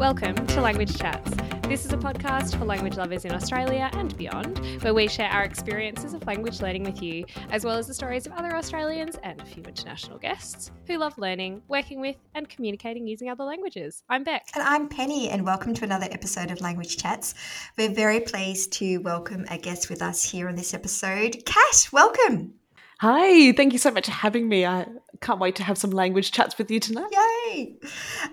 Welcome to Language Chats. This is a podcast for language lovers in Australia and beyond, where we share our experiences of language learning with you, as well as the stories of other Australians and a few international guests who love learning, working with and communicating using other languages. I'm Bec. And I'm Penny, and welcome to another episode of Language Chats. We're very pleased to welcome a guest with us here on this episode. Kat, welcome. Hi, thank you so much for having me. I can't wait to have some language chats with you tonight. Yay!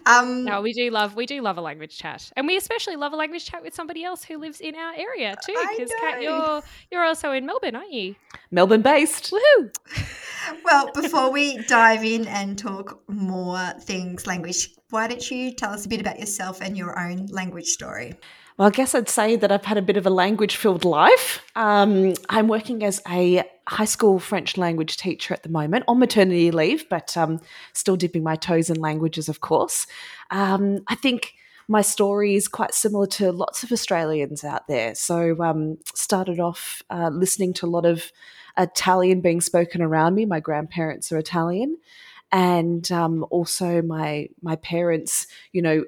No, we do love a language chat, and we especially love a language chat with somebody else who lives in our area too. Because Kat, you're also in Melbourne, aren't you? Melbourne based. Woohoo! Well, before we dive in and talk more things language, why don't you tell us a bit about yourself and your own language story? Well, I guess I'd say that I've had a bit of a language-filled life. I'm working as a high school French language teacher at the moment on maternity leave, but still dipping my toes in languages, of course. I think my story is quite similar to lots of Australians out there. So started off listening to a lot of Italian being spoken around me. My grandparents are Italian, and also my parents, you know,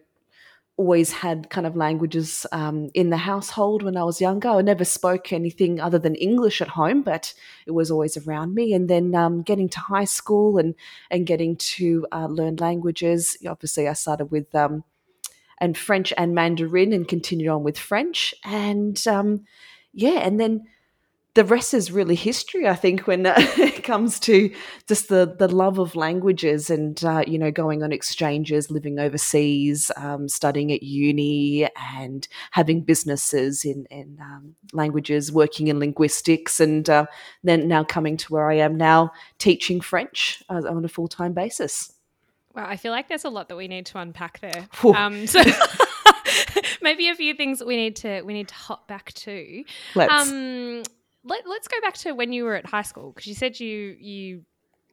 always had kind of languages in the household when I was younger. I never spoke anything other than English at home, but it was always around me. And then getting to high school and getting to learn languages, obviously I started with and French and Mandarin and continued on with French. And, and then the rest is really history, I think, when it comes to just the love of languages and, going on exchanges, living overseas, studying at uni and having businesses in languages, working in linguistics, and then now coming to where I am now, teaching French on a full-time basis. Wow, I feel like there's a lot that we need to unpack there. Maybe a few things we need to hop back to. Let's go back to when you were at high school, because you said you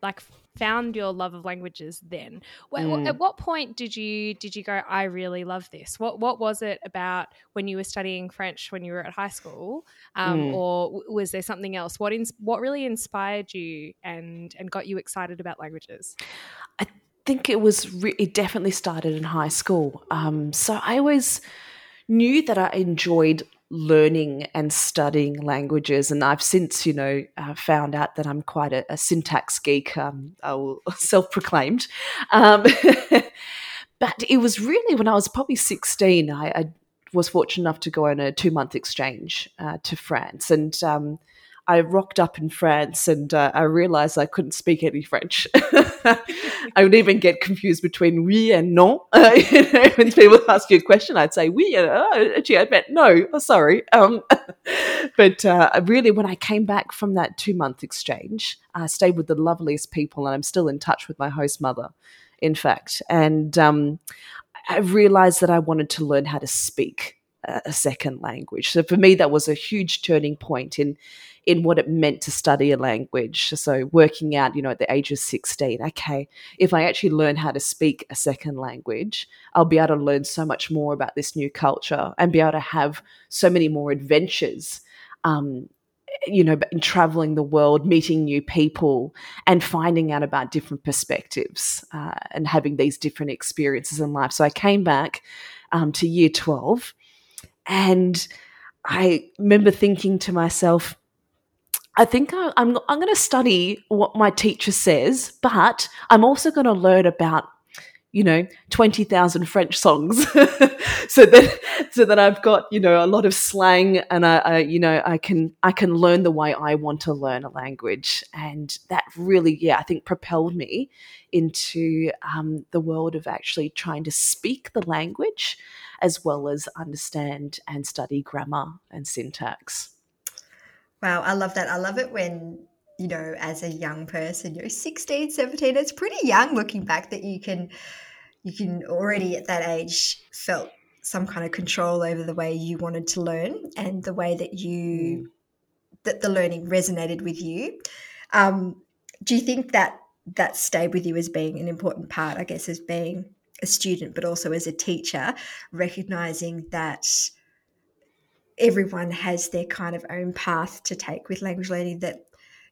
like found your love of languages then. At what point did you go, I really love this? What was it about when you were studying French when you were at high school, or was there something else? What really inspired you and got you excited about languages? I think it was it definitely started in high school. So I always knew that I enjoyed learning and studying languages, and I've since found out that I'm quite a syntax geek. I will self-proclaimed, but it was really when I was probably 16. I was fortunate enough to go on a 2-month exchange to France, and I rocked up in France and I realised I couldn't speak any French. I would even get confused between oui and non. When people ask you a question, I'd say oui, and actually I meant no, sorry. But really when I came back from that 2-month exchange, I stayed with the loveliest people, and I'm still in touch with my host mother, in fact. And I realised that I wanted to learn how to speak a second language. So for me, that was a huge turning point in what it meant to study a language. So working out, at the age of 16, okay, if I actually learn how to speak a second language, I'll be able to learn so much more about this new culture and be able to have so many more adventures, in traveling the world, meeting new people and finding out about different perspectives and having these different experiences in life. So I came back to year 12, and I remember thinking to myself, I think I'm going to study what my teacher says, but I'm also going to learn about, 20,000 French songs, so that I've got a lot of slang, and I can learn the way I want to learn a language, and that really I think propelled me into the world of actually trying to speak the language, as well as understand and study grammar and syntax. Wow, I love that. I love it when, as a young person, you're 16, 17, it's pretty young looking back that you can already at that age felt some kind of control over the way you wanted to learn and the way that that the learning resonated with you. Do you think that stayed with you as being an important part, I guess, as being a student but also as a teacher, recognising that everyone has their kind of own path to take with language learning, that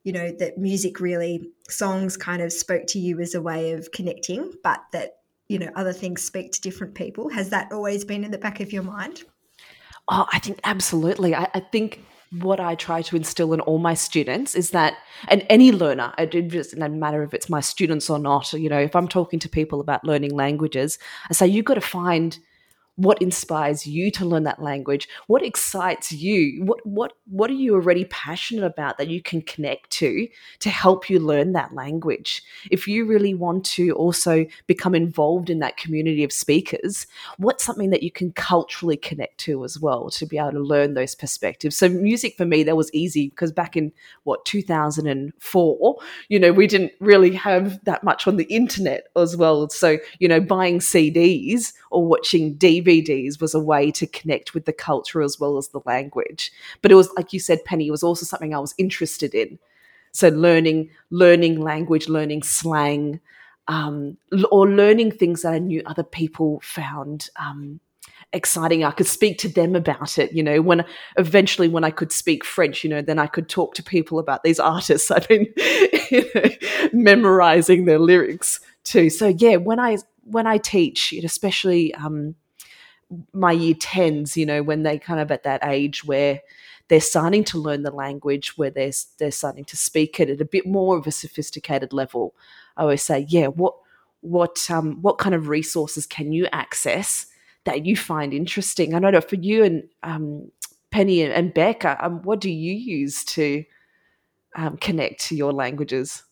that music, really, songs kind of spoke to you as a way of connecting, but that you know, other things speak to different people? Has that always been in the back of your mind? Oh, I think absolutely. I think what I try to instill in all my students is that, and any learner, it doesn't matter if it's my students or not, you know, if I'm talking to people about learning languages, I say you've got to find what inspires you to learn that language, what excites you, what are you already passionate about that you can connect to help you learn that language. If you really want to also become involved in that community of speakers, what's something that you can culturally connect to as well to be able to learn those perspectives. So music for me, that was easy because back in 2004, you know, we didn't really have that much on the internet as well. So, you know, buying CDs or watching DVDs was a way to connect with the culture as well as the language. But it was, like you said, Penny, it was also something I was interested in. So learning language, learning slang, or learning things that I knew other people found exciting. I could speak to them about it, you know, when I could speak French, you know, then I could talk to people about these artists I've been memorizing their lyrics to. So, yeah, when I teach, especially my year 10s, you know, when they kind of at that age where they're starting to learn the language, where they're starting to speak it at a bit more of a sophisticated level, I always say, yeah, what kind of resources can you access that you find interesting? I don't know, for you and Penny and Becca, what do you use to connect to your languages?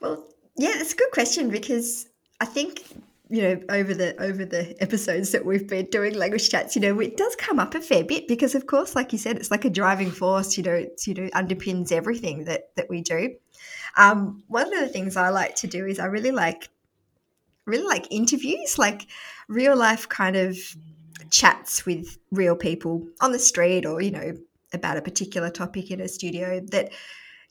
Well, yeah, that's a good question, because I think, you know, over the episodes that we've been doing language chats, you know, it does come up a fair bit because, of course, like you said, it's like a driving force, you know, it's, you know, underpins everything that we do. One of the things I like to do is I really like interviews, like real life kind of chats with real people on the street or, you know, about a particular topic in a studio. That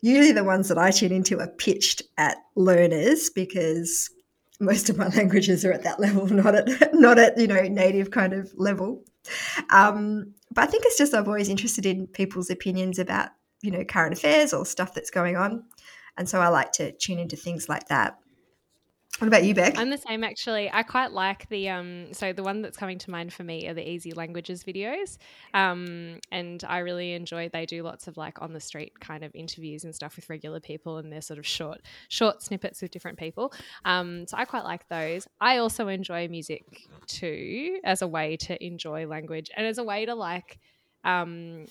usually the ones that I tune into are pitched at learners, because most of my languages are at that level, not at you know, native kind of level. But I think it's just I'm always interested in people's opinions about, you know, current affairs or stuff that's going on. And so I like to tune into things like that. What about you, Bec? I'm the same, actually. I quite like the so the one that's coming to mind for me are the Easy Languages videos, and I really enjoy. They do lots of like on the street kind of interviews and stuff with regular people, and they're sort of short snippets with different people. So I quite like those. I also enjoy music too, as a way to enjoy language and as a way to like kind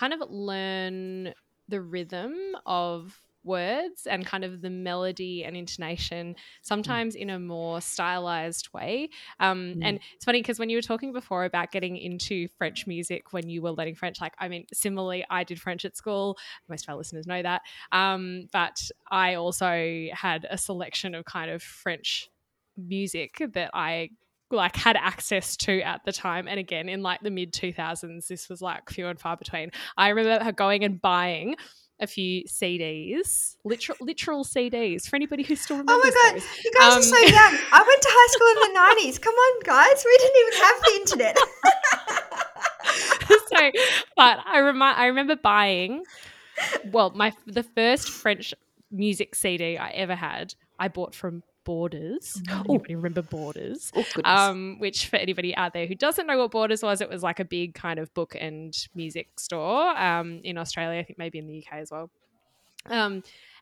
of learn the rhythm of words and kind of the melody and intonation, sometimes in a more stylized way. And it's funny because when you were talking before about getting into French music when you were learning French, like, I mean, similarly, I did French at school. Most of our listeners know that. But I also had a selection of kind of French music that I like had access to at the time, and again in like the mid 2000s, this was like few and far between. I remember her going and buying a few CDs, literal CDs, for anybody who still remembers. Oh my god, those. You guys are so young. I went to high school in the 90s. Come on, guys, we didn't even have the internet. So, but I remember buying. Well, the first French music CD I ever had, I bought from Borders. Anybody remember Borders? Oh, which for anybody out there who doesn't know what Borders was, it was like a big kind of book and music store in Australia, I think maybe in the UK as well.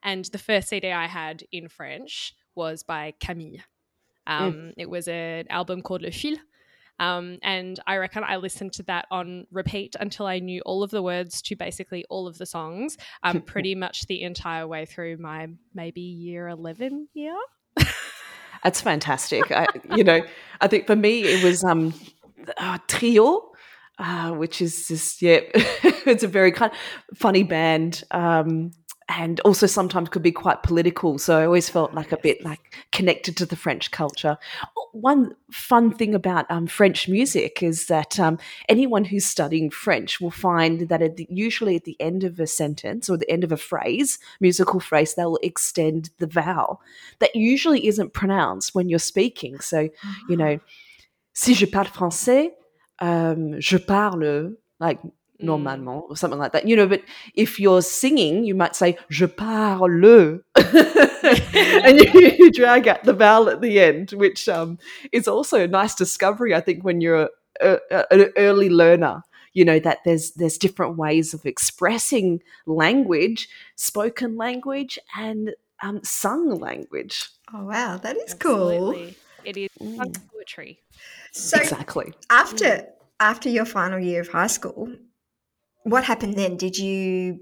And the first CD I had in French was by Camille. It was an album called Le Fil. And I reckon I listened to that on repeat until I knew all of the words to basically all of the songs, pretty much the entire way through my maybe year 11 year. That's fantastic. I think for me it was Trio, which is just, yeah, it's a very kind of funny band, and also sometimes could be quite political. So I always felt like a bit like connected to the French culture. One fun thing about French music is that anyone who's studying French will find that usually at the end of a sentence or the end of a phrase, musical phrase, they'll extend the vowel. That usually isn't pronounced when you're speaking. So, you know, si je parle français, je parle like normalement, or something like that, you know. But if you're singing, you might say je parle and you drag out the vowel at the end, which is also a nice discovery, I think, when you're an early learner, you know, that there's different ways of expressing language, spoken language and sung language. Oh, wow, that is Absolutely. Cool. It is poetry. So exactly. After your final year of high school, what happened then? Did you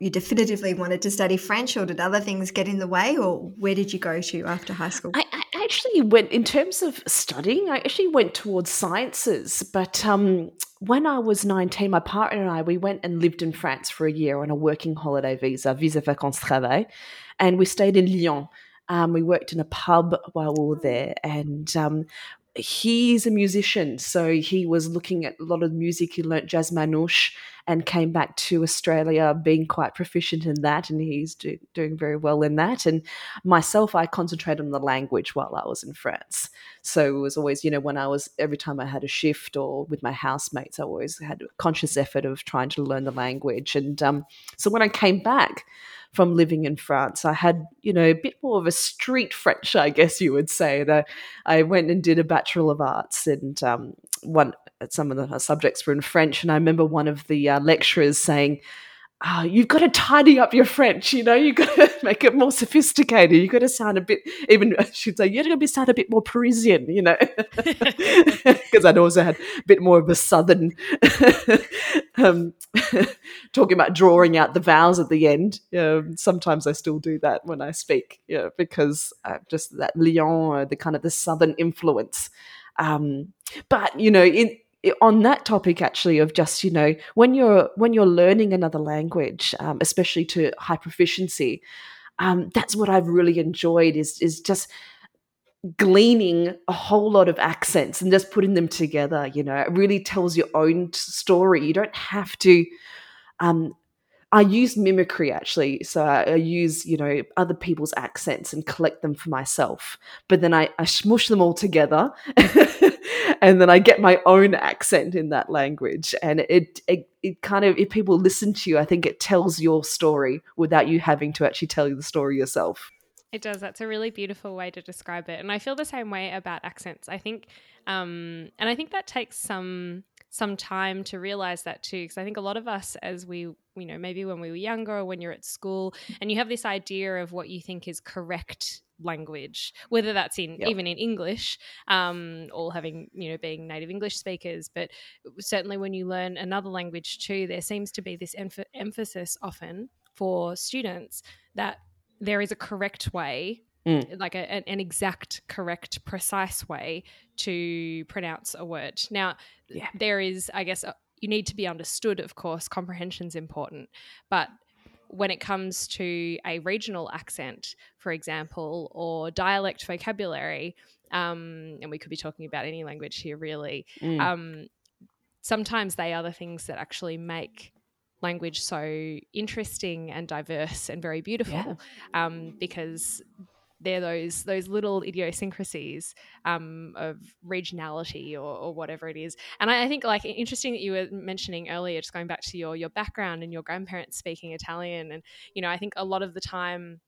definitively wanted to study French, or did other things get in the way, or where did you go to after high school? I actually went, in terms of studying, I actually went towards sciences. But when I was 19, my partner and I, we went and lived in France for a year on a working holiday visa, visa vacances travail, and we stayed in Lyon. We worked in a pub while we were there, and he's a musician, so he was looking at a lot of music. He learnt jazz manouche and came back to Australia being quite proficient in that, and he's doing very well in that. And myself, I concentrated on the language while I was in France. So it was always, you know, every time I had a shift or with my housemates, I always had a conscious effort of trying to learn the language. And so when I came back from living in France, I had, you know, a bit more of a street French, I guess you would say. And I went and did a Bachelor of Arts, and some of the subjects were in French. And I remember one of the lecturers saying, you've got to tidy up your French, you know, you've got to make it more sophisticated. You've got to sound a bit, even she'd say, you're going to sound a bit more Parisian, you know, because I'd also had a bit more of a southern talking about drawing out the vowels at the end. Sometimes I still do that when I speak, yeah, because just that Lyon, the kind of the southern influence. But, you know, on that topic, actually, of just, you know, when you're learning another language, especially to high proficiency, that's what I've really enjoyed is just gleaning a whole lot of accents and just putting them together. You know, it really tells your own story. You don't have to. I use mimicry, actually. So I use, you know, other people's accents and collect them for myself. But then I smush them all together and then I get my own accent in that language. And it kind of, if people listen to you, I think it tells your story without you having to actually tell the story yourself. It does. That's a really beautiful way to describe it. And I feel the same way about accents. I think, and I think that takes some time to realize that too, because I think a lot of us, as we, you know, maybe when we were younger or when you're at school, and you have this idea of what you think is correct language, whether that's in even in English, all having, you know, being native English speakers, but certainly when you learn another language too, there seems to be this emphasis often for students that there is a correct way, like an exact, correct, precise way to pronounce a word. Now, there is, I guess, you need to be understood, of course, comprehension's important. But when it comes to a regional accent, for example, or dialect vocabulary, and we could be talking about any language here really, sometimes they are the things that actually make language so interesting and diverse and very beautiful, because they're those little idiosyncrasies of regionality or whatever it is. And I think, like, interesting that you were mentioning earlier, just going back to your background and your grandparents speaking Italian, and, you know, I think a lot of the time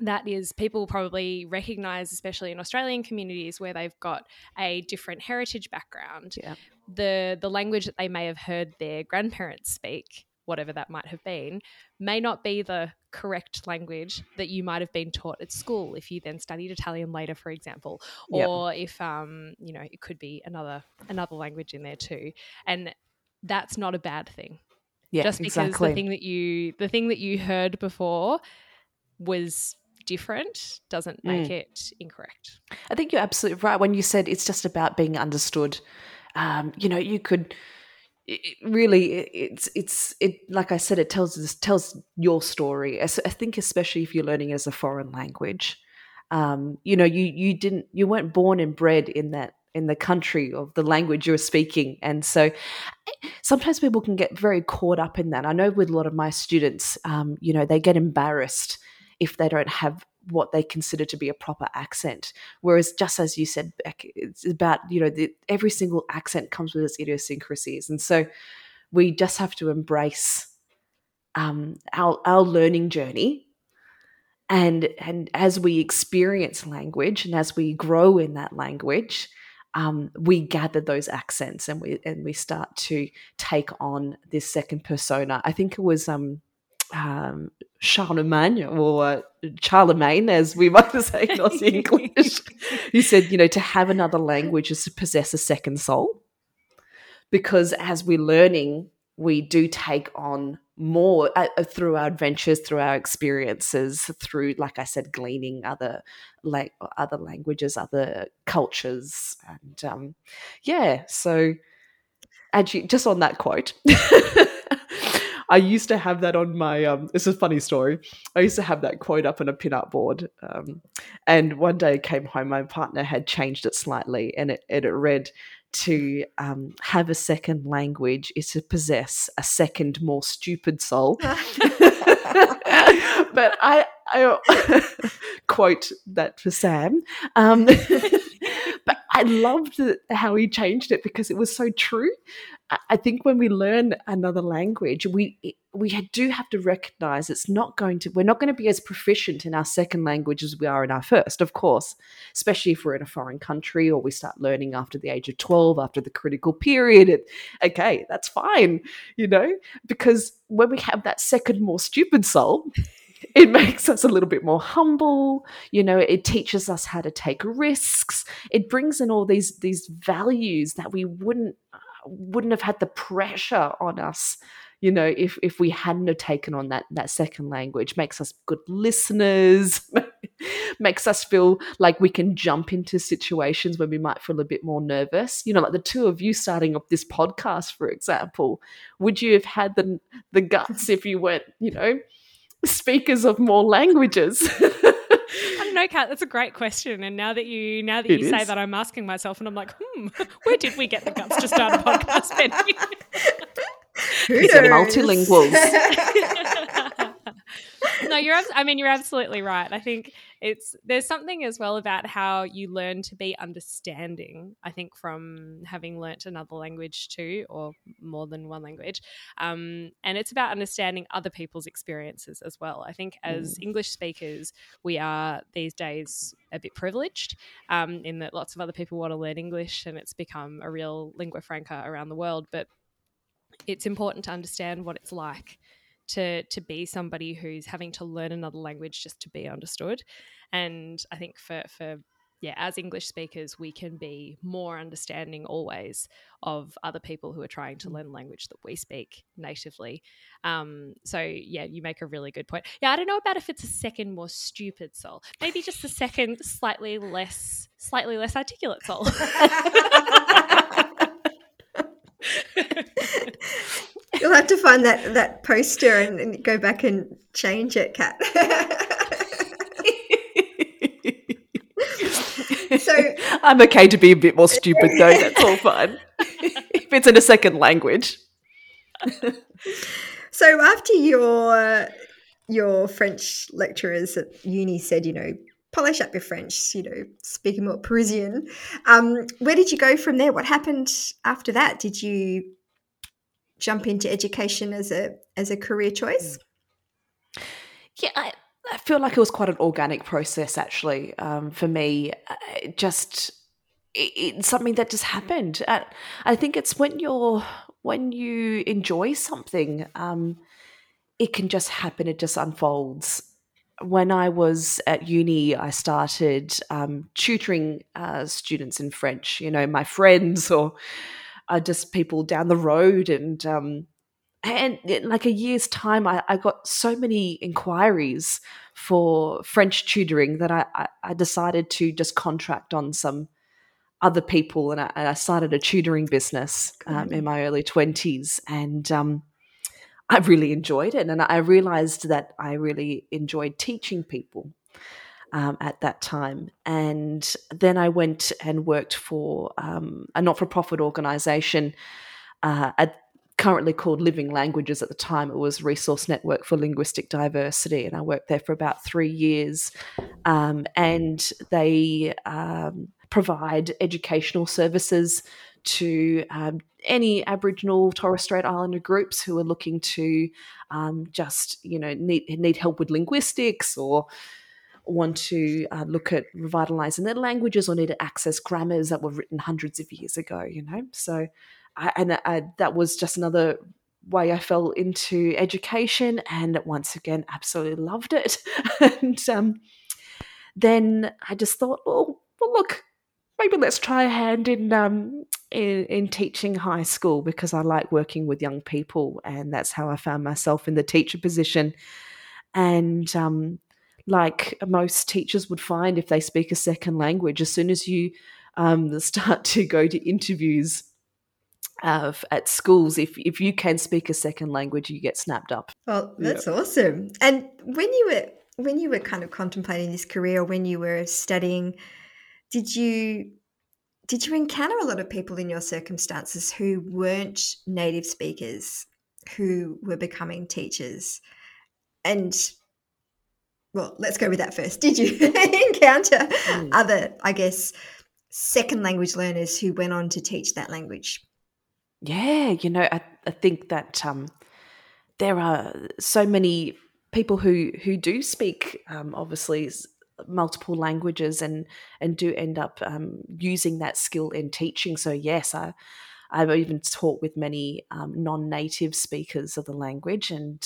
that is, people probably recognise, especially in Australian communities where they've got a different heritage background, the language that they may have heard their grandparents speak, whatever that might have been, may not be the correct language that you might have been taught at school if you then studied Italian later, for example, or if, you know, it could be another language in there too. And that's not a bad thing. Yeah, just because the thing that you heard before was different doesn't make it incorrect. I think you're absolutely right when you said it's just about being understood. You know, you could... It really, like I said, it tells your story. I think, especially if you're learning as a foreign language, you know, you weren't born and bred in the country of the language you were speaking, and so sometimes people can get very caught up in that. I know with a lot of my students, you know, they get embarrassed if they don't have what they consider to be a proper accent. Whereas, just as you said, Bec, it's about, you know, every single accent comes with its idiosyncrasies. And so we just have to embrace our learning journey. And as we experience language and as we grow in that language, we gather those accents and we start to take on this second persona. I think it was Charlemagne, as we might say in Aussie English. He said, you know, to have another language is to possess a second soul, because as we're learning, we do take on more through our adventures, through our experiences, through, like I said, gleaning other languages, other cultures, and So, actually, just on that quote, I used to have that on my. It's a funny story. I used to have that quote up on a pin-up board, and one day I came home. My partner had changed it slightly, and it read, to have a second language is to possess a second, more stupid soul. But I quote that for Sam. But I loved how he changed it because it was so true. I think when we learn another language, we do have to recognize we're not going to be as proficient in our second language as we are in our first, of course, especially if we're in a foreign country or we start learning after the age of 12, after the critical period. Okay, that's fine, you know, because when we have that second, more stupid soul, it makes us a little bit more humble, you know, it teaches us how to take risks. It brings in all these values that we wouldn't have had the pressure on us, you know, if we hadn't have taken on that second language. Makes us good listeners, makes us feel like we can jump into situations where we might feel a bit more nervous. You know, like the two of you starting up this podcast, for example, would you have had the guts if you weren't, you know, speakers of more languages? I don't know, Kat, that's a great question. And now that you say that, I'm asking myself and I'm like, where did we get the guts to start a podcast, Penny? Who's multilinguals? No, you're absolutely right. I think there's something as well about how you learn to be understanding, I think, from having learnt another language too, or more than one language. And it's about understanding other people's experiences as well. I think as English speakers, we are these days a bit privileged in that lots of other people want to learn English and it's become a real lingua franca around the world. But it's important to understand what it's like to be somebody who's having to learn another language just to be understood. And I think for as English speakers, we can be more understanding always of other people who are trying to learn language that we speak natively. You make a really good point. Yeah, I don't know about if it's a second more stupid soul. Maybe just the second slightly less articulate soul. You'll have to find that poster and go back and change it, Kat. So I'm okay to be a bit more stupid though, that's all fine. If it's in a second language. So after your French lecturers at uni said, you know, polish up your French, you know, speak more Parisian, where did you go from there? What happened after that? Did you jump into education as a career choice? Yeah, I feel like it was quite an organic process actually for me. It's something that just happened. I think it's when you enjoy something, it can just happen. It just unfolds. When I was at uni, I started tutoring students in French. You know, my friends or just people down the road, and in like a year's time, I got so many inquiries for French tutoring that I decided to just contract on some other people, and I started a tutoring business in my early 20s, and I really enjoyed it, and I realised that I really enjoyed teaching people at that time. And then I went and worked for a not-for-profit organisation currently called Living Languages. At the time, it was Resource Network for Linguistic Diversity, and I worked there for about 3 years. And they provide educational services to any Aboriginal Torres Strait Islander groups who are looking to need help with linguistics, or want to look at revitalising their languages, or need to access grammars that were written hundreds of years ago, you know. So that was just another way I fell into education, and once again, absolutely loved it. And then I just thought, well, look, maybe let's try a hand in teaching high school, because I like working with young people, and that's how I found myself in the teacher position. And like most teachers would find if they speak a second language, as soon as you start to go to interviews at schools, if you can speak a second language, you get snapped up. Well, that's awesome. And when you were kind of contemplating this career, when you were studying, did you encounter a lot of people in your circumstances who weren't native speakers, who were becoming teachers? And well, let's go with that first. Did you encounter other, I guess, second language learners who went on to teach that language? Yeah, you know, I think that there are so many people who do speak, obviously, multiple languages and do end up using that skill in teaching. So, yes, I've even taught with many non-native speakers of the language, and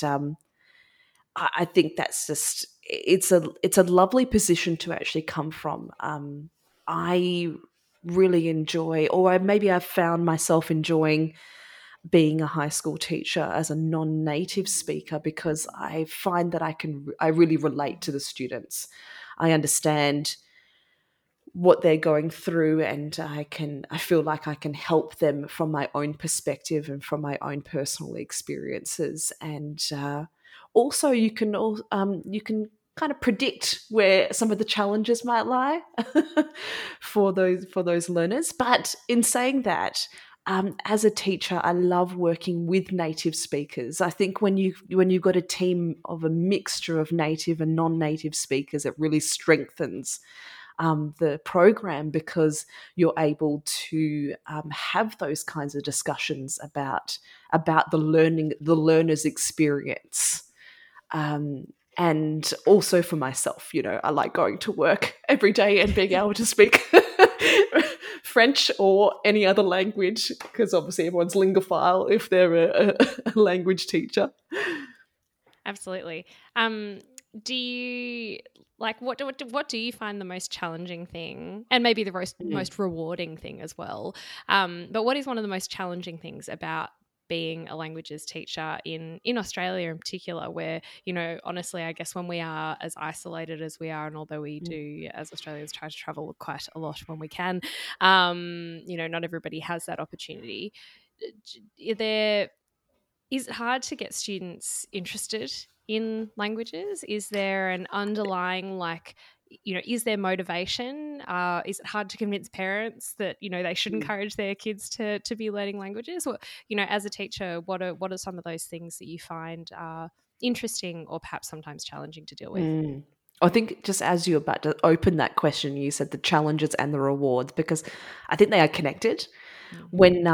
I think that's just it's a lovely position to actually come from. I really enjoy, or maybe I've found myself enjoying being a high school teacher as a non-native speaker, because I find that I really relate to the students. I understand what they're going through, and I feel like I can help them from my own perspective and from my own personal experiences. And also, you can kind of predict where some of the challenges might lie for those learners. But in saying that, as a teacher, I love working with native speakers. I think when you've got a team of a mixture of native and non-native speakers, it really strengthens the program, because you're able to have those kinds of discussions about the learner's experience. And also for myself, you know, I like going to work every day and being able to speak French or any other language, because obviously everyone's lingophile if they're a language teacher. Absolutely. Do you like what do you find the most challenging thing, and maybe the most rewarding thing as well? But what is one of the most challenging things about being a languages teacher in Australia in particular, where, you know, honestly, I guess when we are as isolated as we are, and although we do as Australians try to travel quite a lot when we can, you know, not everybody has that opportunity. Is it hard to get students interested in languages? Is there an underlying, like, you know, is there motivation? Is it hard to convince parents that, you know, they should encourage their kids to be learning languages? Or, you know, as a teacher, what are some of those things that you find are interesting or perhaps sometimes challenging to deal with? I think just as you're about to open that question, you said the challenges and the rewards, because I think they are connected. When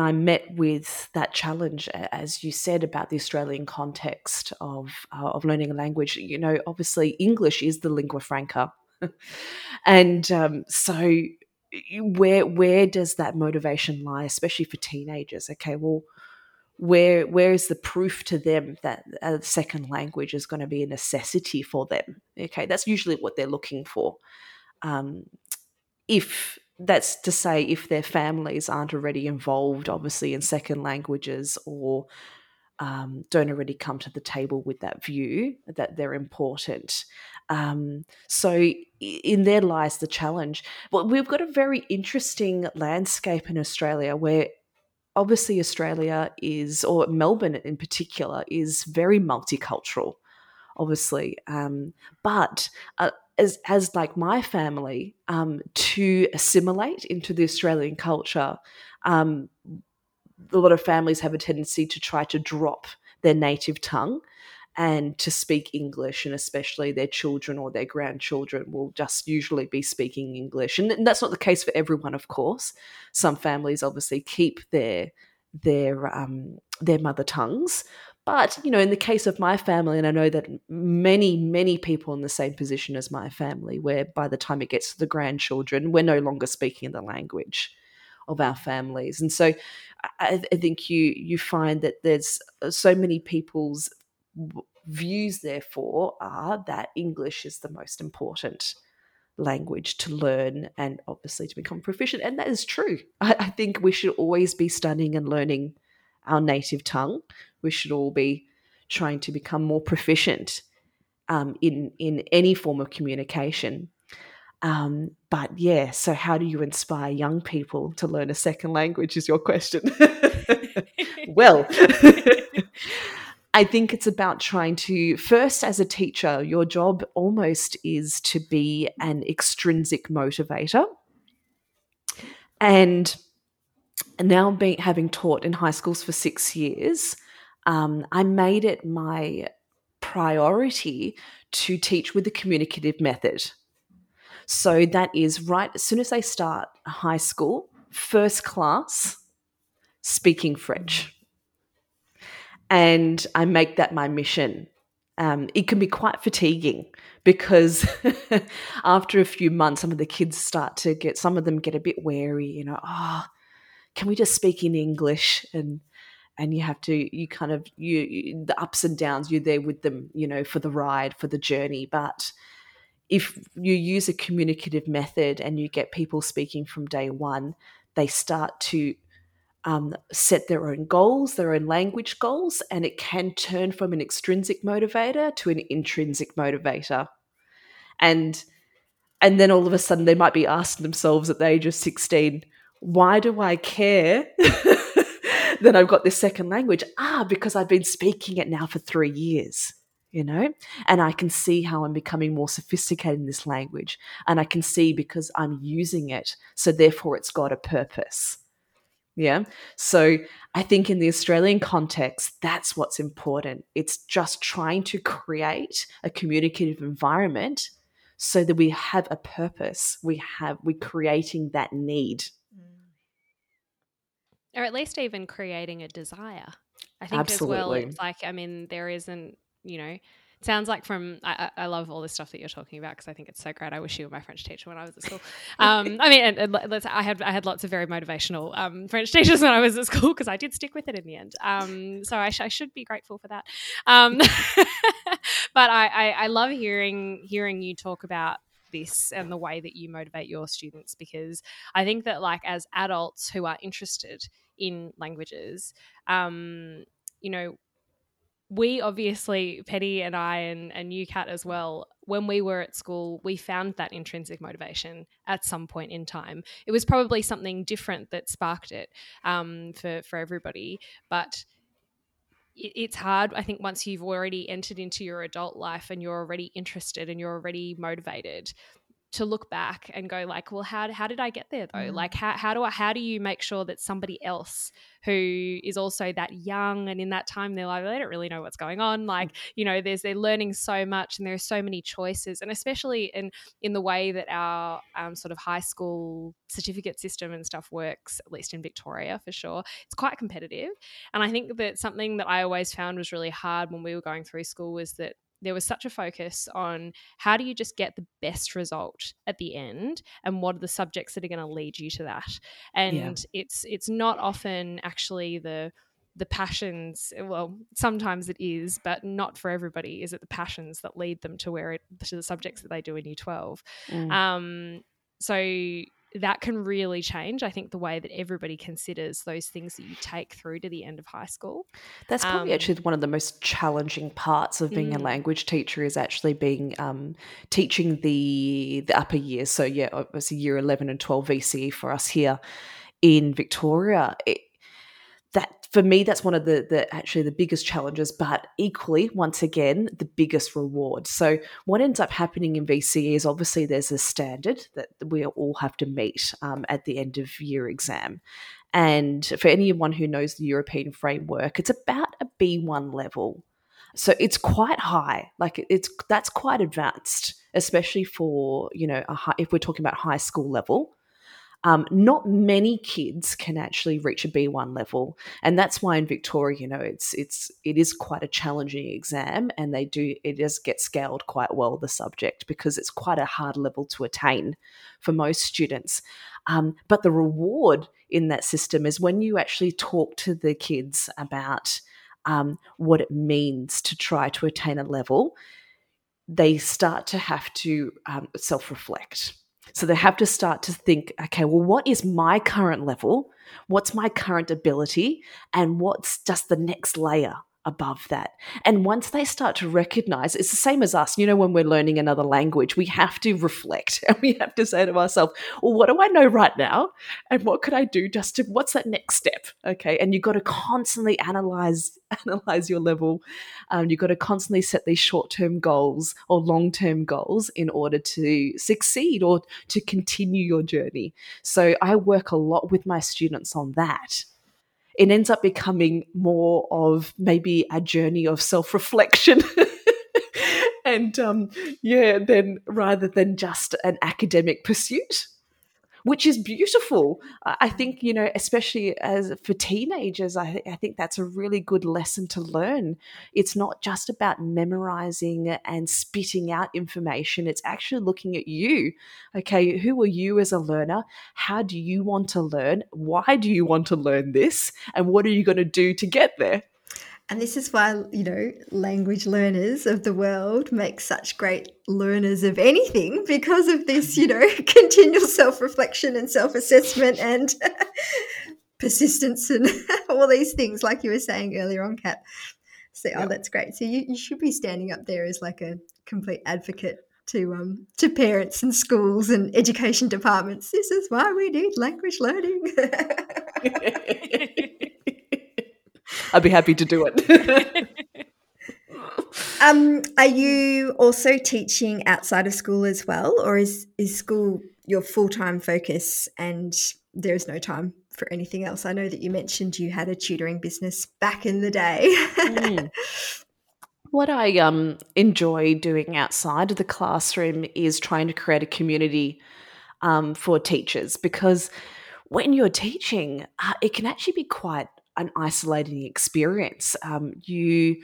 I met with that challenge, as you said, about the Australian context of learning a language, you know, obviously English is the lingua franca, and so where does that motivation lie, especially for teenagers? Okay, well, where is the proof to them that a second language is going to be a necessity for them? Okay, that's usually what they're looking for. If that's to say, if their families aren't already involved, obviously, in second languages, or don't already come to the table with that view that they're important. So in there lies the challenge. But we've got a very interesting landscape in Australia, where obviously Australia is, or Melbourne in particular, is very multicultural, obviously. But As like my family, to assimilate into the Australian culture, a lot of families have a tendency to try to drop their native tongue and to speak English, and especially their children or their grandchildren will just usually be speaking English. And that's not the case for everyone, of course. Some families obviously keep their mother tongues. But, you know, in the case of my family, and I know that many, many people in the same position as my family, where by the time it gets to the grandchildren, we're no longer speaking the language of our families. And so I think you find that there's so many people's views, therefore, are that English is the most important language to learn and obviously to become proficient. And that is true. I think we should always be studying and learning our native tongue. We should all be trying to become more proficient in any form of communication. But yeah, so how do you inspire young people to learn a second language is your question. Well, I think it's about trying to, first as a teacher, your job almost is to be an extrinsic motivator. And now having taught in high schools for 6 years, I made it my priority to teach with the communicative method. So that is right as soon as they start high school, first class, speaking French. And I make that my mission. It can be quite fatiguing because after a few months, some of the kids start to get, some of them get a bit wary, you know, can we just speak in English? And you have to, you kind of, you the ups and downs, you're there with them, you know, for the ride, for the journey. But if you use a communicative method and you get people speaking from day one, they start to set their own goals, their own language goals, and it can turn from an extrinsic motivator to an intrinsic motivator. And then all of a sudden they might be asking themselves at the age of 16, why do I care that I've got this second language? Because I've been speaking it now for 3 years, you know, and I can see how I'm becoming more sophisticated in this language, and I can see because I'm using it, so therefore it's got a purpose. Yeah. So I think in the Australian context, that's what's important. It's just trying to create a communicative environment so that we have a purpose. We're creating that need. Or at least even creating a desire. I think absolutely. As well, it's like, I mean, there isn't, you know, it sounds like from, I love all this stuff that you're talking about because I think it's so great. I wish you were my French teacher when I was at school. I mean, I had lots of very motivational French teachers when I was at school because I did stick with it in the end. So I should be grateful for that. But I love hearing you talk about this and the way that you motivate your students, because I think that like as adults who are interested in languages, you know, we obviously, Penny and I and you, Kat, as well, when we were at school, we found that intrinsic motivation at some point in time. It was probably something different that sparked it for everybody, but it's hard, I think, once you've already entered into your adult life and you're already interested and you're already motivated, to look back and go like, well, how did I get there though? Mm. Like how do you make sure that somebody else who is also that young and in that time in their life, they don't really know what's going on. Like, you know, they're learning so much and there are so many choices, and especially in the way that our sort of high school certificate system and stuff works, at least in Victoria for sure, it's quite competitive. And I think that something that I always found was really hard when we were going through school was that there was such a focus on how do you just get the best result at the end and what are the subjects that are going to lead you to that. And yeah. It's not often actually the passions, well, sometimes it is, but not for everybody is it the passions that lead them to to the subjects that they do in year 12. Mm. So that can really change, I think, the way that everybody considers those things that you take through to the end of high school. That's probably actually one of the most challenging parts of being a language teacher is actually being teaching the upper years. So, yeah, obviously year 11 and 12 VCE for us here in Victoria. That for me, that's one of the biggest challenges, but equally, once again, the biggest reward. So what ends up happening in VCE is obviously there's a standard that we all have to meet at the end of year exam. And for anyone who knows the European framework, it's about a B1 level. So it's quite high, like that's quite advanced, especially for, if we're talking about high school level. Not many kids can actually reach a B1 level, and that's why in Victoria, it is quite a challenging exam, and it does get scaled quite well, the subject, because it's quite a hard level to attain for most students. But the reward in that system is when you actually talk to the kids about what it means to try to attain a level, they start to have to self-reflect. So they have to start to think, okay, well, what is my current level? What's my current ability? And what's just the next layer above that? And once they start to recognize, it's the same as us, when we're learning another language, we have to reflect and we have to say to ourselves, well, what do I know right now? And what could I do what's that next step? Okay. And you've got to constantly analyze your level. You've got to constantly set these short-term goals or long-term goals in order to succeed or to continue your journey. So I work a lot with my students on that. It ends up becoming more of maybe a journey of self-reflection and, then rather than just an academic pursuit, which is beautiful. I think, especially for teenagers, I think that's a really good lesson to learn. It's not just about memorizing and spitting out information. It's actually looking at you. Okay, who are you as a learner? How do you want to learn? Why do you want to learn this? And what are you going to do to get there? And this is why, language learners of the world make such great learners of anything, because of this, continual self-reflection and self-assessment and persistence and all these things, like you were saying earlier on, Kat. So, yep. Oh, that's great. So you should be standing up there as like a complete advocate to parents and schools and education departments. This is why we need language learning. I'd be happy to do it. Are you also teaching outside of school as well, or is school your full-time focus and there is no time for anything else? I know that you mentioned you had a tutoring business back in the day. Mm. What I enjoy doing outside of the classroom is trying to create a community for teachers, because when you're teaching, it can actually be quite an isolating experience. You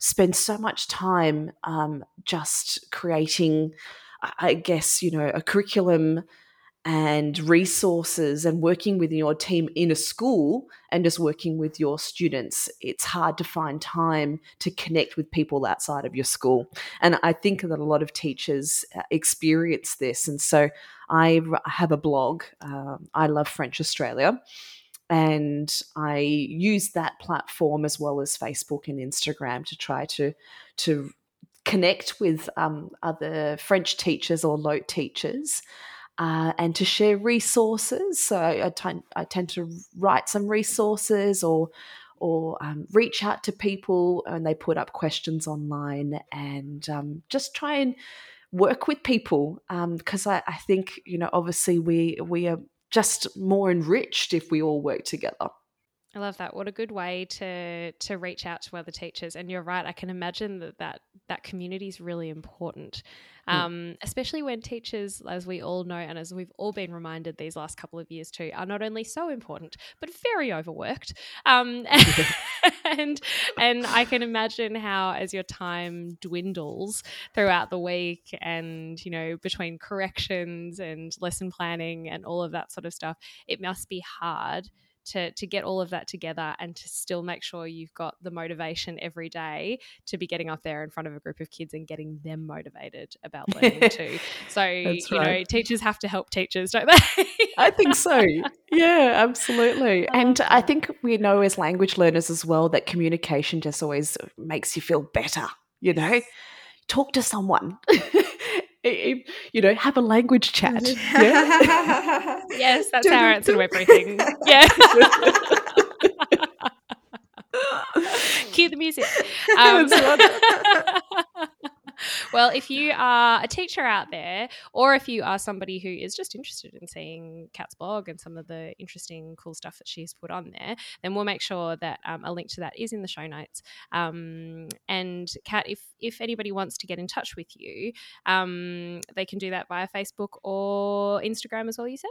spend so much time just creating, I guess, a curriculum and resources and working with your team in a school and just working with your students. It's hard to find time to connect with people outside of your school. And I think that a lot of teachers experience this. And so I have a blog, I Love French Australia, and I use that platform as well as Facebook and Instagram to try to connect with other French teachers or LOT teachers and to share resources. So I tend to write some resources or reach out to people, and they put up questions online, and just try and work with people, because I think, obviously we are just more enriched if we all work together. I love that. What a good way to reach out to other teachers. And you're right, I can imagine that community is really important, especially when teachers, as we all know and as we've all been reminded these last couple of years too, are not only so important but very overworked. And I can imagine how, as your time dwindles throughout the week and, between corrections and lesson planning and all of that sort of stuff, it must be hard to get all of that together and to still make sure you've got the motivation every day to be getting up there in front of a group of kids and getting them motivated about learning too. So, teachers have to help teachers, don't they? I think so. Yeah, absolutely. And I think we know as language learners as well that communication just always makes you feel better, Yes. Talk to someone. Have a language chat. Yeah? Yes, that's our answer to everything. Yeah. cue the music. Well, if you are a teacher out there, or if you are somebody who is just interested in seeing Kat's blog and some of the interesting, cool stuff that she's put on there, then we'll make sure that a link to that is in the show notes. And Kat, if anybody wants to get in touch with you, they can do that via Facebook or Instagram as well, you said?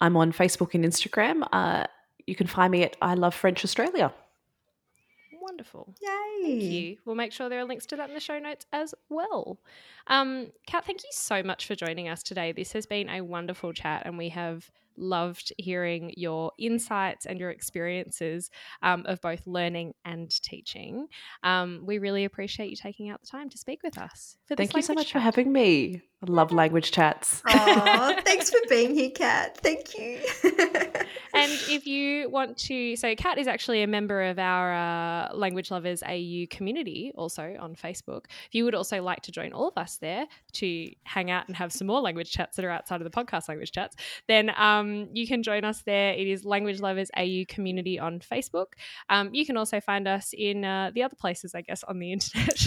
I'm on Facebook and Instagram. You can find me at I Love French Australia. Wonderful. Yay. Thank you. We'll make sure there are links to that in the show notes as well. Kat, thank you so much for joining us today. This has been a wonderful chat, and we have loved hearing your insights and your experiences of both learning and teaching. We really appreciate you taking out the time to speak with us. Thank you so much for having me. I love language chats. Oh, thanks for being here, Kat. Thank you. And if you want to, so Kat is actually a member of our Language Lovers AU community, also on Facebook. If you would also like to join all of us there to hang out and have some more language chats that are outside of the podcast language chats, then you can join us there. It is Language Lovers AU community on Facebook. You can also find us in the other places, I guess, on the internet.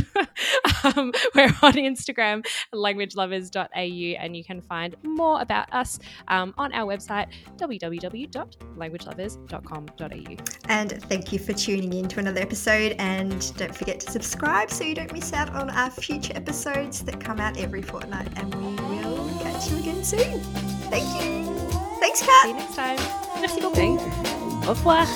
We're on Instagram, languagelovers.au, and you can find more about us on our website, www.languagelovers.com.au. And thank you for tuning in to another episode, and don't forget to subscribe so you don't miss out on our future episodes that come out every fortnight, and we will catch you again soon. Thank you. Thanks, Kat. See you next time. Merci beaucoup. Au revoir.